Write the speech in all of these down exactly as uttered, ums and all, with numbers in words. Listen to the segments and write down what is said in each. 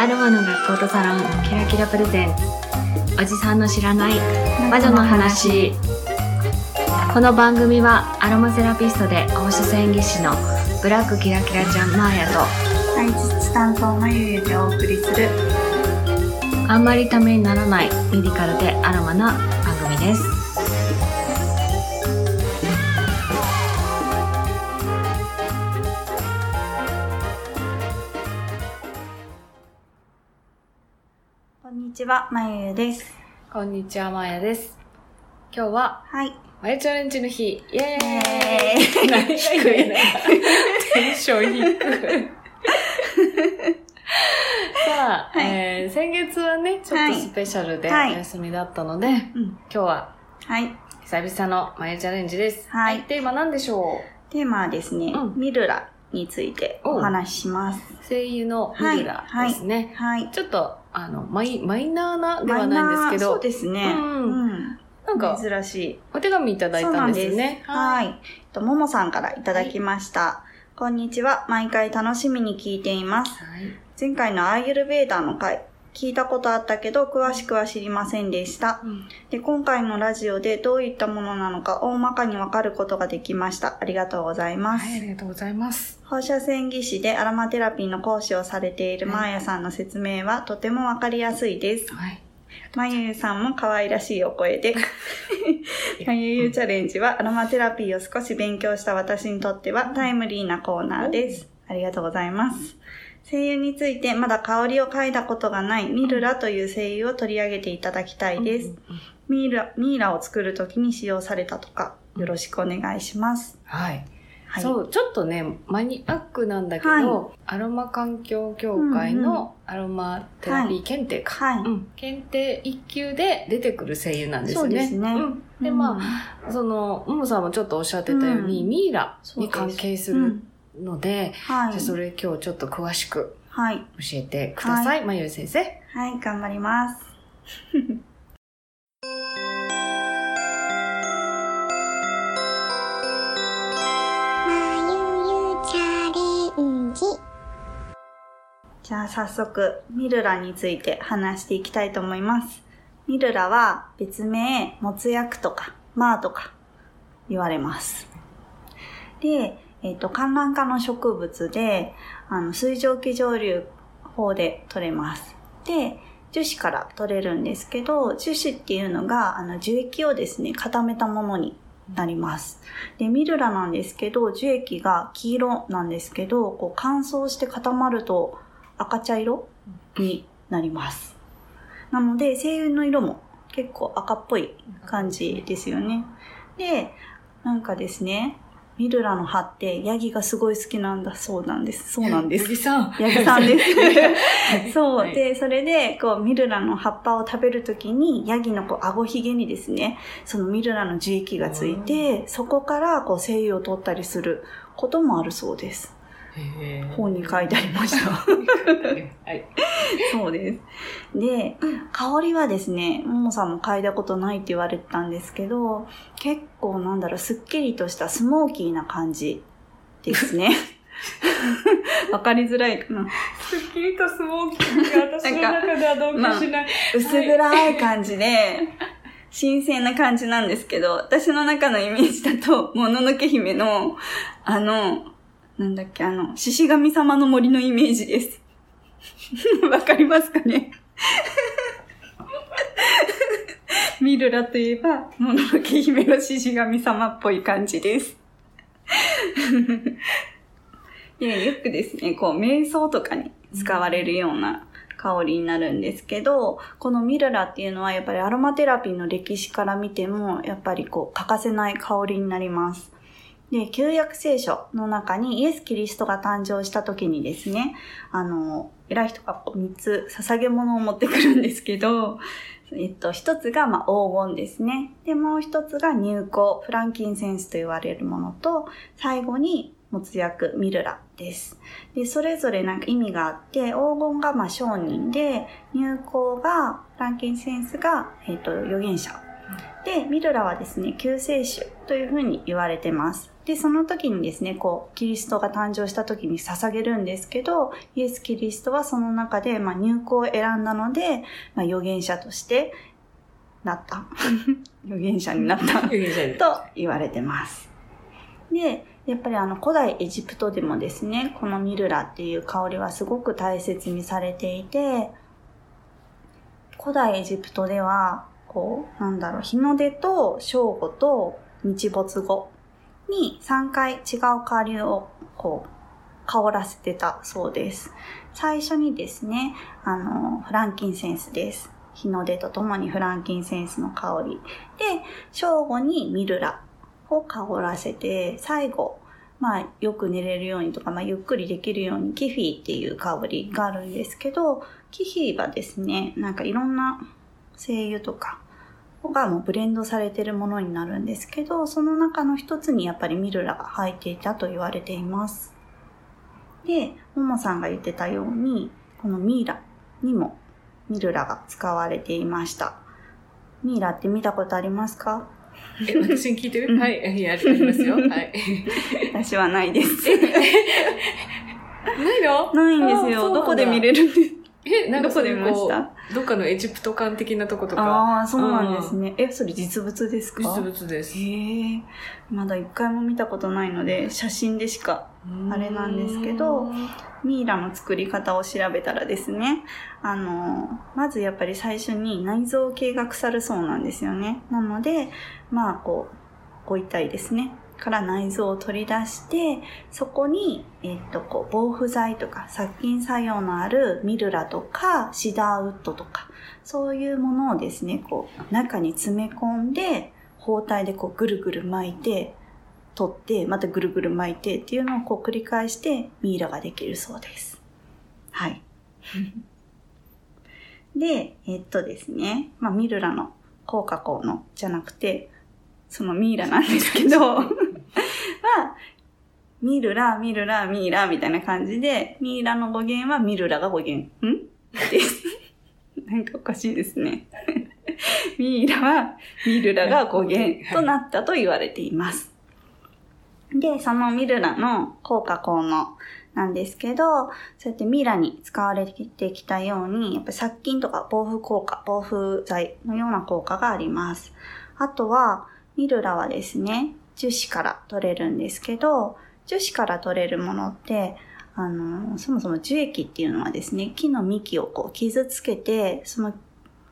アルマの学校とサロンキラキラプレゼンおじさんの知らない魔女の話。この番組はアロマセラピストで放射線技師のブラックキラキラちゃんマーヤと体質担当まゆゆでお送りするあんまりためにならないメディカルでアロマな番組です。こんにちは、まゆゆです。こんにちは、まやです。今日は、はい、まゆチャレンジの日。イエーイ。何低いね。テンション低い。さあ、はい、えー、先月はね、ちょっとスペシャルでお休みだったので、はいはい、今日は、はい、久々のまゆチャレンジです。はい、テーマ何でしょう？テーマはですね、うん、ミルラについてお話しします。声優のミルラですね。はいはい、ちょっとあのマイ、マイナーなではないんですけど。そうですね。うんうん、なんか、珍しい。お手紙いただいたんですね。そうなんです。はい。と、ももさんからいただきました。はい、こんにちは。毎回楽しみに聞いています。はい、前回のアーユルヴェーダの回、聞いたことあったけど、詳しくは知りませんでした。うん、で、今回のラジオでどういったものなのか、大まかにわかることができました。ありがとうございます。はい、ありがとうございます。放射線技師でアロマテラピーの講師をされているマーヤさんの説明はとてもわかりやすいです。はい、まゆゆさんも可愛らしいお声でまゆゆチャレンジはアロマテラピーを少し勉強した私にとってはタイムリーなコーナーです。ありがとうございます。精油についてまだ香りを嗅いだことがないミルラという精油を取り上げていただきたいです。ミーラ、ミーラを作るときに使用されたとかよろしくお願いします。はい。はい、そう、ちょっとね、マニアックなんだけど、はい、アロマ環境協会のアロマテラピー検定か。はいはい、うん、検定いっ級で出てくる精油なんですね。そうですね。うん、で、まあ、うん、その、ももさんもちょっとおっしゃってたように、うん、ミイラに関係するので、そうです。うん、じゃあそれ今日ちょっと詳しく教えてください。はい、まゆゆ先生。はい、頑張ります。じゃあ早速ミルラについて話していきたいと思います。ミルラは別名もつ薬とかマーとか言われます。で、えっと寒暖化の植物で、あの水蒸気蒸留法で取れます。で、樹脂から取れるんですけど、樹脂っていうのがあの樹液をですね固めたものになります。で、ミルラなんですけど、樹液が黄色なんですけど、こう乾燥して固まると赤茶色になります。なので、精油の色も結構赤っぽい感じですよね。で、なんかですね、ミルラの葉ってヤギがすごい好きなんだそうなんです。そうなんです。ヤギさん。ヤギさんです。そう。で、それで、こう、ミルラの葉っぱを食べるときに、ヤギのこう、顎ひげにですね、そのミルラの樹液がついて、そこからこう、精油を取ったりすることもあるそうです。本に書いてありました。はい、そうです。で、香りはですね、ももさんも嗅いだことないって言われてたんですけど、結構なんだろう、すっきりとしたスモーキーな感じですね。わかりづらいかな。すっきりとスモーキーが私の中では同化しない。まあ、薄暗い感じで、新鮮な感じなんですけど、私の中のイメージだと、もののけ姫の、あの、なんだっけ、あの、獅子神様の森のイメージです。わかりますかね。ミルラといえば、もののけ姫の獅子神様っぽい感じです。いや、よくですね、こう、瞑想とかに使われるような香りになるんですけど、このミルラっていうのは、やっぱりアロマテラピーの歴史から見ても、やっぱりこう、欠かせない香りになります。で、旧約聖書の中にイエス・キリストが誕生した時にですね、あの、偉い人がみっつ捧げ物を持ってくるんですけど、えっと、ひとつがまあ黄金ですね。で、もうひとつが乳香、フランキンセンスと言われるものと、最後にもつ薬、ミルラです。で、それぞれなんか意味があって、黄金がまあ商人で、乳香が、フランキンセンスが、えっと、預言者で、ミルラはですね、救世主というふうに言われてます。で、その時にですね、こう、キリストが誕生した時に捧げるんですけど、イエス・キリストはその中で、まあ、入香を選んだので、まあ、預言者としてなった。預言者になった。と言われてます。で、やっぱりあの古代エジプトでもですね、このミルラっていう香りはすごく大切にされていて、古代エジプトでは、こう、なんだろう、日の出と正午と日没後にさんかい違う香りをこう、香らせてたそうです。最初にですね、あの、フランキンセンスです。日の出とともにフランキンセンスの香り。で、正午にミルラを香らせて、最後、まあ、よく寝れるようにとか、まあ、ゆっくりできるようにキフィーっていう香りがあるんですけど、キフィーはですね、なんかいろんな精油とかがもうブレンドされているものになるんですけど、その中の一つにやっぱりミルラが入っていたと言われています。で、ももさんが言ってたように、このミイラにもミルラが使われていました。ミイラって見たことありますか？え、私に聞いてる？うん、はい、いや、ありますよ。はい。私はないです。ないの？ないんですよ。どこで見れるんですか？え、なんかそれこう、どこで見ました？どっかのエジプト館的なとことか。ああ、そうなんですね。え、それ実物ですか？実物です。へえ。まだ一回も見たことないので、写真でしか、あれなんですけど、ミイラの作り方を調べたらですね、あの、まずやっぱり最初に内臓系が腐るそうなんですよね。なので、まあこう、ご遺体ですね。から内臓を取り出して、そこに、えっと、こう、防腐剤とか殺菌作用のあるミルラとかシダーウッドとか、そういうものをですね、こう、中に詰め込んで、包帯でこう、ぐるぐる巻いて、取って、またぐるぐる巻いてっていうのをこう、繰り返して、ミイラができるそうです。はい。で、えっとですね、まあ、ミルラの効果効のじゃなくて、そのミイラなんですけど、は、ミルラ、ミルラ、ミラみたいな感じで、ミイラの語源はミルラが語源。んです。なんかおかしいですね。ミイラはミルラが語源となったと言われています。で、そのミルラの効果効能なんですけど、そうやってミイラに使われてきたように、やっぱ殺菌とか防腐効果、防腐剤のような効果があります。あとは、ミルラはですね、樹脂から取れるんですけど、樹脂から取れるものって、あの、そもそも樹液っていうのはですね、木の幹をこう傷つけて、その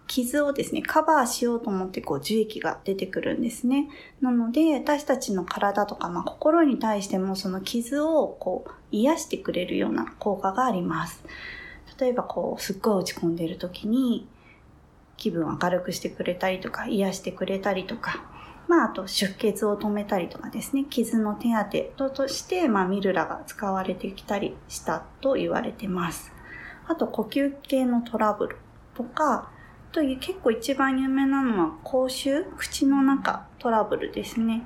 傷をですね、カバーしようと思ってこう樹液が出てくるんですね。なので、私たちの体とか、まあ、心に対してもその傷をこう癒してくれるような効果があります。例えばこう、すっごい落ち込んでる時に、気分を明るくしてくれたりとか、癒してくれたりとか、まあ、あと出血を止めたりとかですね、傷の手当てとして、まあ、ミルラが使われてきたりしたと言われてます。あと、呼吸系のトラブルとか、という結構一番有名なのは、口臭、口の中トラブルですね。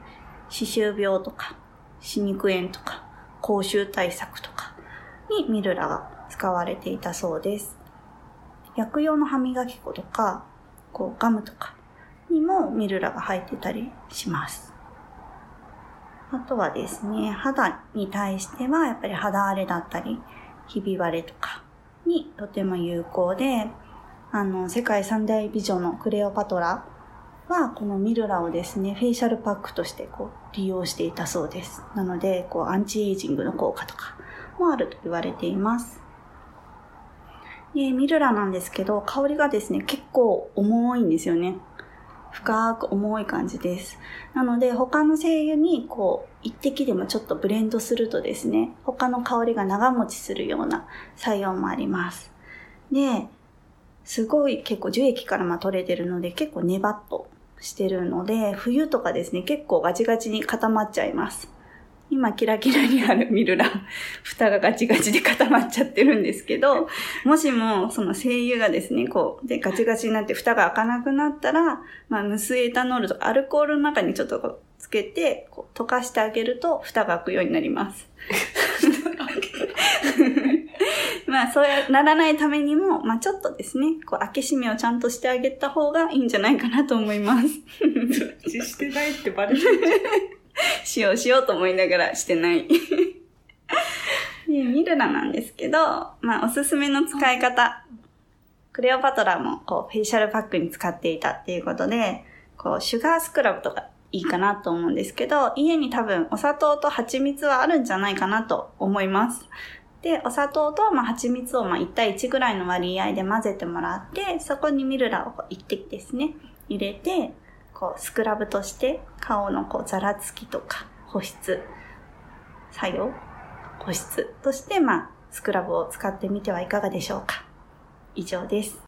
歯周病とか、歯肉炎とか、口臭対策とかにミルラが使われていたそうです。薬用の歯磨き粉とか、こうガムとか、にもミルラが入ってたりします。あとはですね、肌に対してはやっぱり肌荒れだったり、ひび割れとかにとても有効で、あの、世界三大美女のクレオパトラはこのミルラをですね、フェイシャルパックとしてこう利用していたそうです。なので、こうアンチエイジングの効果とかもあると言われています。で、ミルラなんですけど、香りがですね、結構重いんですよね。深く重い感じです。なので他の精油にこう一滴でもちょっとブレンドするとですね、他の香りが長持ちするような作用もあります。で、すごい結構樹液からまあ取れてるので結構ネバっとしてるので、冬とかですね結構ガチガチに固まっちゃいます。今キラキラにあるミルラ、蓋がガチガチで固まっちゃってるんですけど、もしもその精油がですね、こう、でガチガチになって蓋が開かなくなったら、まあ無水エタノールとかアルコールの中にちょっとこうつけて、こう溶かしてあげると蓋が開くようになります。まあそうならないためにも、まあちょっとですね、こう開け閉めをちゃんとしてあげた方がいいんじゃないかなと思います。してないってバレてる。しようしようと思いながらしてない。ミルラなんですけど、まあおすすめの使い方。クレオパトラもこうフェイシャルパックに使っていたっていうことで、こうシュガースクラブとかいいかなと思うんですけど、家に多分お砂糖と蜂蜜はあるんじゃないかなと思います。で、お砂糖とまあ蜂蜜をまあいちたいいちぐらいの割合で混ぜてもらって、そこにミルラをこういってきですね、入れて、こうスクラブとして顔のこうザラつきとか保湿作用、保湿としてまあスクラブを使ってみてはいかがでしょうか。以上です。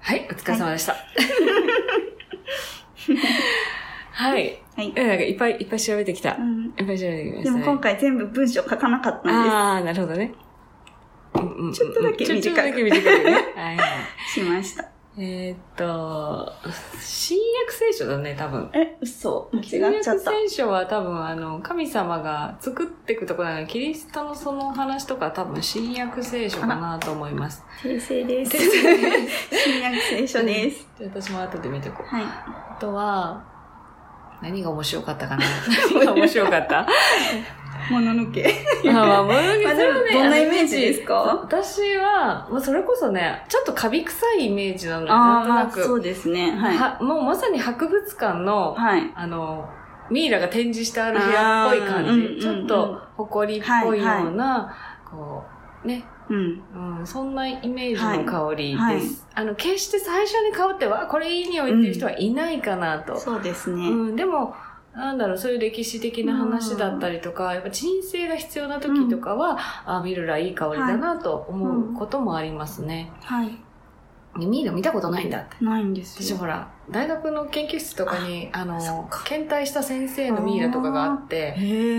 はい、お疲れ様でした。はい。はい。なんかいっぱいいっぱい調べてきた。うん、いっぱい調べてきました、ね。でも今回全部文章書かなかったんです。ああ、なるほどね。ちょっとだけ短く。ちょっとだけ短くね。はいはい。しました。えー、っと、新約聖書だね、多分。え、嘘。間違っちゃった。新約聖書は多分、あの、神様が作っていくところなので、キリストのその話とか多分、新約聖書かなと思います。訂正です。新約聖書です。私も後で見ておこう。はい。あとは、何が面白かったかな何が面白かったもののけ。あ、まあ、もののけ、まあ、でもね、どんなイメージですか？私は、まあ、それこそね、ちょっとカビ臭いイメージなので、なんとなく。まあ、そうですね。はい。は、もうまさに博物館の、はい、あの、ミイラが展示してある部屋っぽい感じ。うん、ちょっと、埃っぽいような、はいはい、こう、ね。うんうん、そんなイメージの香りです。はいはい、あの、決して最初に香って、わ、これいい匂いっていう人はいないかなと。うん、そうですね。うん、でも、なんだろう、そういう歴史的な話だったりとか、やっぱ人生が必要な時とかは、うん、あ、ミルラいい香りだなと思うこともありますね。はい。うん、はい、ミルラ見たことないんだって。ないんですよ。私ほら、大学の研究室とかに、あ, あの、検体した先生のミイラとかがあって、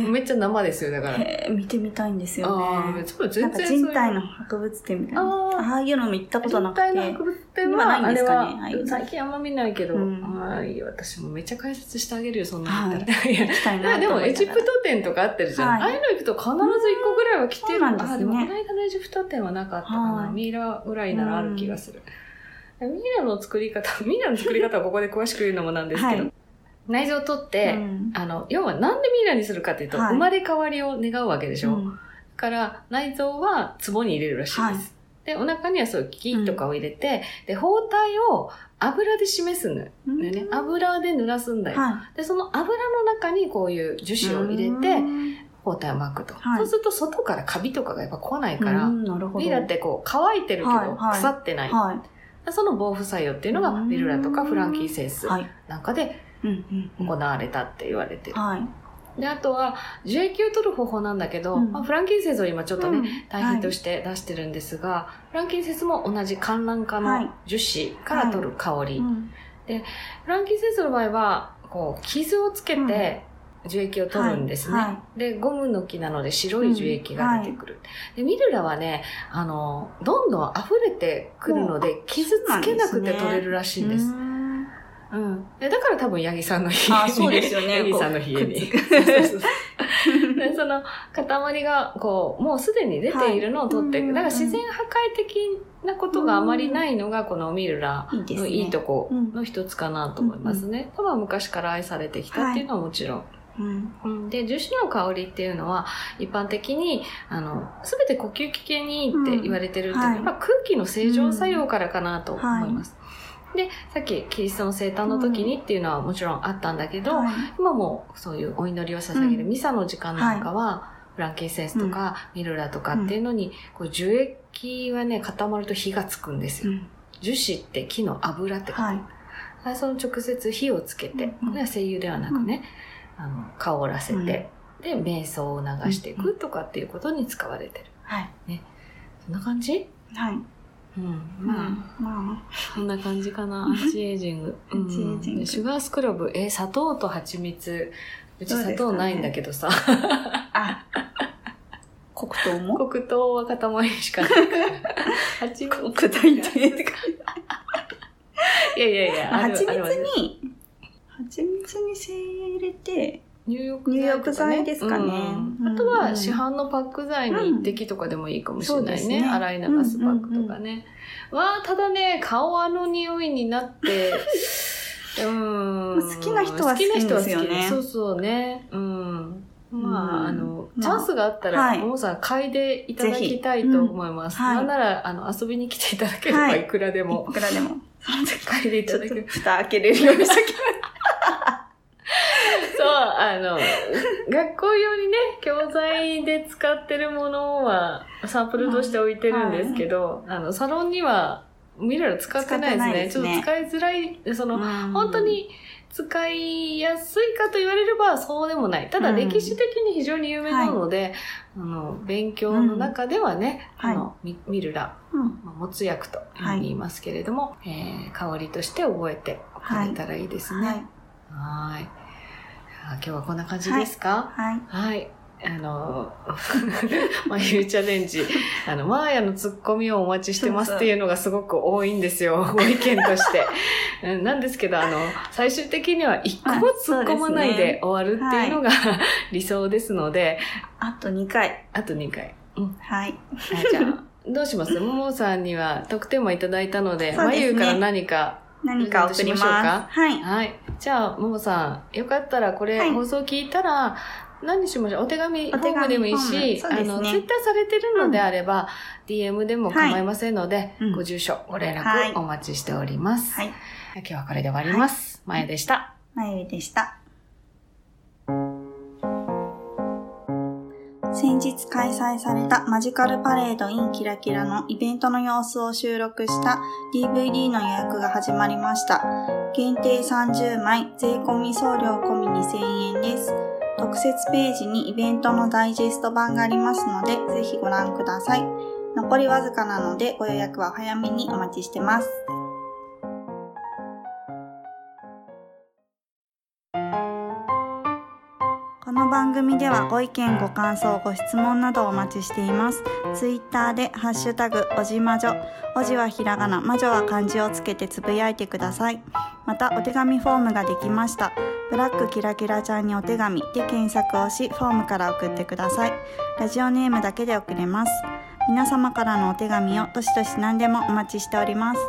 めっちゃ生ですよ、だから。へー、見てみたいんですよね。あ、ちょっと全然なんか人体の博物展みたいな。ああいうのも行ったことなくて。人体の博物展はないんですかね。はい、最近あんま見ないけど、うん、はい、私もめっちゃ解説してあげるよ、そんなのだったら。はい、行きたいなと思いながら。でもエジプト展とかあってるじゃん。はい、ああいうの行くと必ずいっこぐらいは来てるんですね。あ、でもこの間のエジプト展はなかったかな。ミイラぐらいならある気がする。ミイラの作り方、ミイラの作り方はここで詳しく言うのもなんですけど、はい、内臓を取って、うん、あの、要はなんでミイラにするかっていうと、はい、生まれ変わりを願うわけでしょ。うん、だから、内臓は壺に入れるらしいです。はい、で、お腹にはそう、キーとかを入れて、うん、で、包帯を油で示すんだよね。うん、油で濡らすんだよ。はい、で、その油の中にこういう樹脂を入れて、うん包帯を巻くと、はい。そうすると外からカビとかがやっぱ来ないから、うん、なるほど。ミイラってこう乾いてるけど、はい、腐ってない。はいはいその防腐作用っていうのがミルラとかフランキーセンスなんかで行われたって言われてる。はいうんうんうん、であとは樹液を取る方法なんだけど、うんまあ、フランキーセンスを今ちょっとね、うん、対比として出してるんですが、はい、フランキーセンスも同じ観覧花の樹脂から取る香り、はいはい、でフランキーセンスの場合はこう傷をつけて樹液を取るんですね、はいはい、でゴムの木なので白い樹液が出てくる、うんはい、でミルラはねあのどんどん溢れてくるので傷つけなくて取れるらしいんです、うんうん、でだから多分八木さんの家にあそうですよね八木さんの家にでその塊がこうもうすでに出ているのを取って、はい、だから自然破壊的なことがあまりないのがこのミルラのいいとこの一つかなと思いますね、うん、多分昔から愛されてきたっていうのはもちろん、はいうん、で樹脂の香りっていうのは一般的にあの全て呼吸器系にいいって言われてるって、うんはい、やっぱ空気の正常作用からかなと思います、うんはい、でさっきキリストの生誕の時にっていうのはもちろんあったんだけど、うんはい、今もそういうお祈りを捧げるミサの時間なんかは、うんはい、フランキンセンスとかミルラとかっていうのに、うん、こう樹液はね固まると火がつくんですよ、うん、樹脂って木の油ってこと、はい、その直接火をつけて、うん、これは精油ではなくね、うんあの香らせて、うん、で瞑想を流していくとかっていうことに使われてる、うんね、そんな感じはい、うんまあうんまあ、そんな感じかなアンチエイジング、うん、シュガースクラブえ砂糖と蜂蜜うち砂糖ないんだけどさ、ね、あ黒糖も黒糖は塊しかないから蜂蜜黒糖いっていやいやいや蜂蜜に蜂蜜活に精入れて入浴剤、ね、入浴剤ですかね、うん、あとは市販のパック剤に一滴とかでもいいかもしれない ね,、うん、ね洗い流すパックとかね、うんうんうん、わーただね顔あの匂いになってうん好きな人は好きですよね。そうそうね、うん、まあ、うん、あのチャンスがあったらももさん嗅いでいただきたいと思います。なん、うんはい、ならあの遊びに来ていただければいくらでも、はい、いくらでも嗅いでいただける。蓋開けれるようにしたけどそう、あの、学校用にね、教材で使ってるものはサンプルとして置いてるんですけど、はい、あの、サロンにはミラー使ってないですね。ですねちょっと使いづらい、その、うん、本当に使いやすいかと言われればそうでもない。ただ歴史的に非常に有名なので、うんはい、あの、勉強の中ではね、うん、あの、ミルラ、うん、もつ薬と言いますけれども、はいえー、香りとして覚えておかれたらいいですね。はいはいはい。今日はこんな感じですか？はい。はい。はい、あの、まゆうチャレンジ、あの、マーヤのツッコミをお待ちしてますっていうのがすごく多いんですよ。ご意見として。うん、なんですけど、あの、最終的には一個も突っ込まないで終わるっていうのが理想ですので。あとにかい。あとにかい。うん。はい。じゃあ、どうします？ももさんには得点もいただいたので、でね、まゆうから何か、何か送ります。はい。はい。じゃあ、ももさん、よかったらこれ、はい、放送聞いたら、何しましょう？お手紙、フォームでもいいし、ね、あの、ツイッターされてるのであれば、うん、ディーエム でも構いませんので、はい、ご住所、ご連絡お待ちしております。はい。今日はこれで終わります。まゆでした。まゆでした。先日開催されたマジカルパレード in キラキラのイベントの様子を収録した ディーブイディー の予約が始まりました。限定さんじゅうまい、税込送料込みにせんえんです。特設ページにイベントのダイジェスト版がありますので、ぜひご覧ください。残りわずかなのでご予約は早めにお待ちしてます。この番組ではご意見、ご感想、ご質問などをお待ちしています。ツイッターでハッシュタグおじまじょ、おじはひらがな、まじょは漢字をつけてつぶやいてください。またお手紙フォームができました。ブラックキラキラちゃんにお手紙で検索をし、フォームから送ってください。ラジオネームだけで送れます。皆様からのお手紙をどしどし何でもお待ちしております。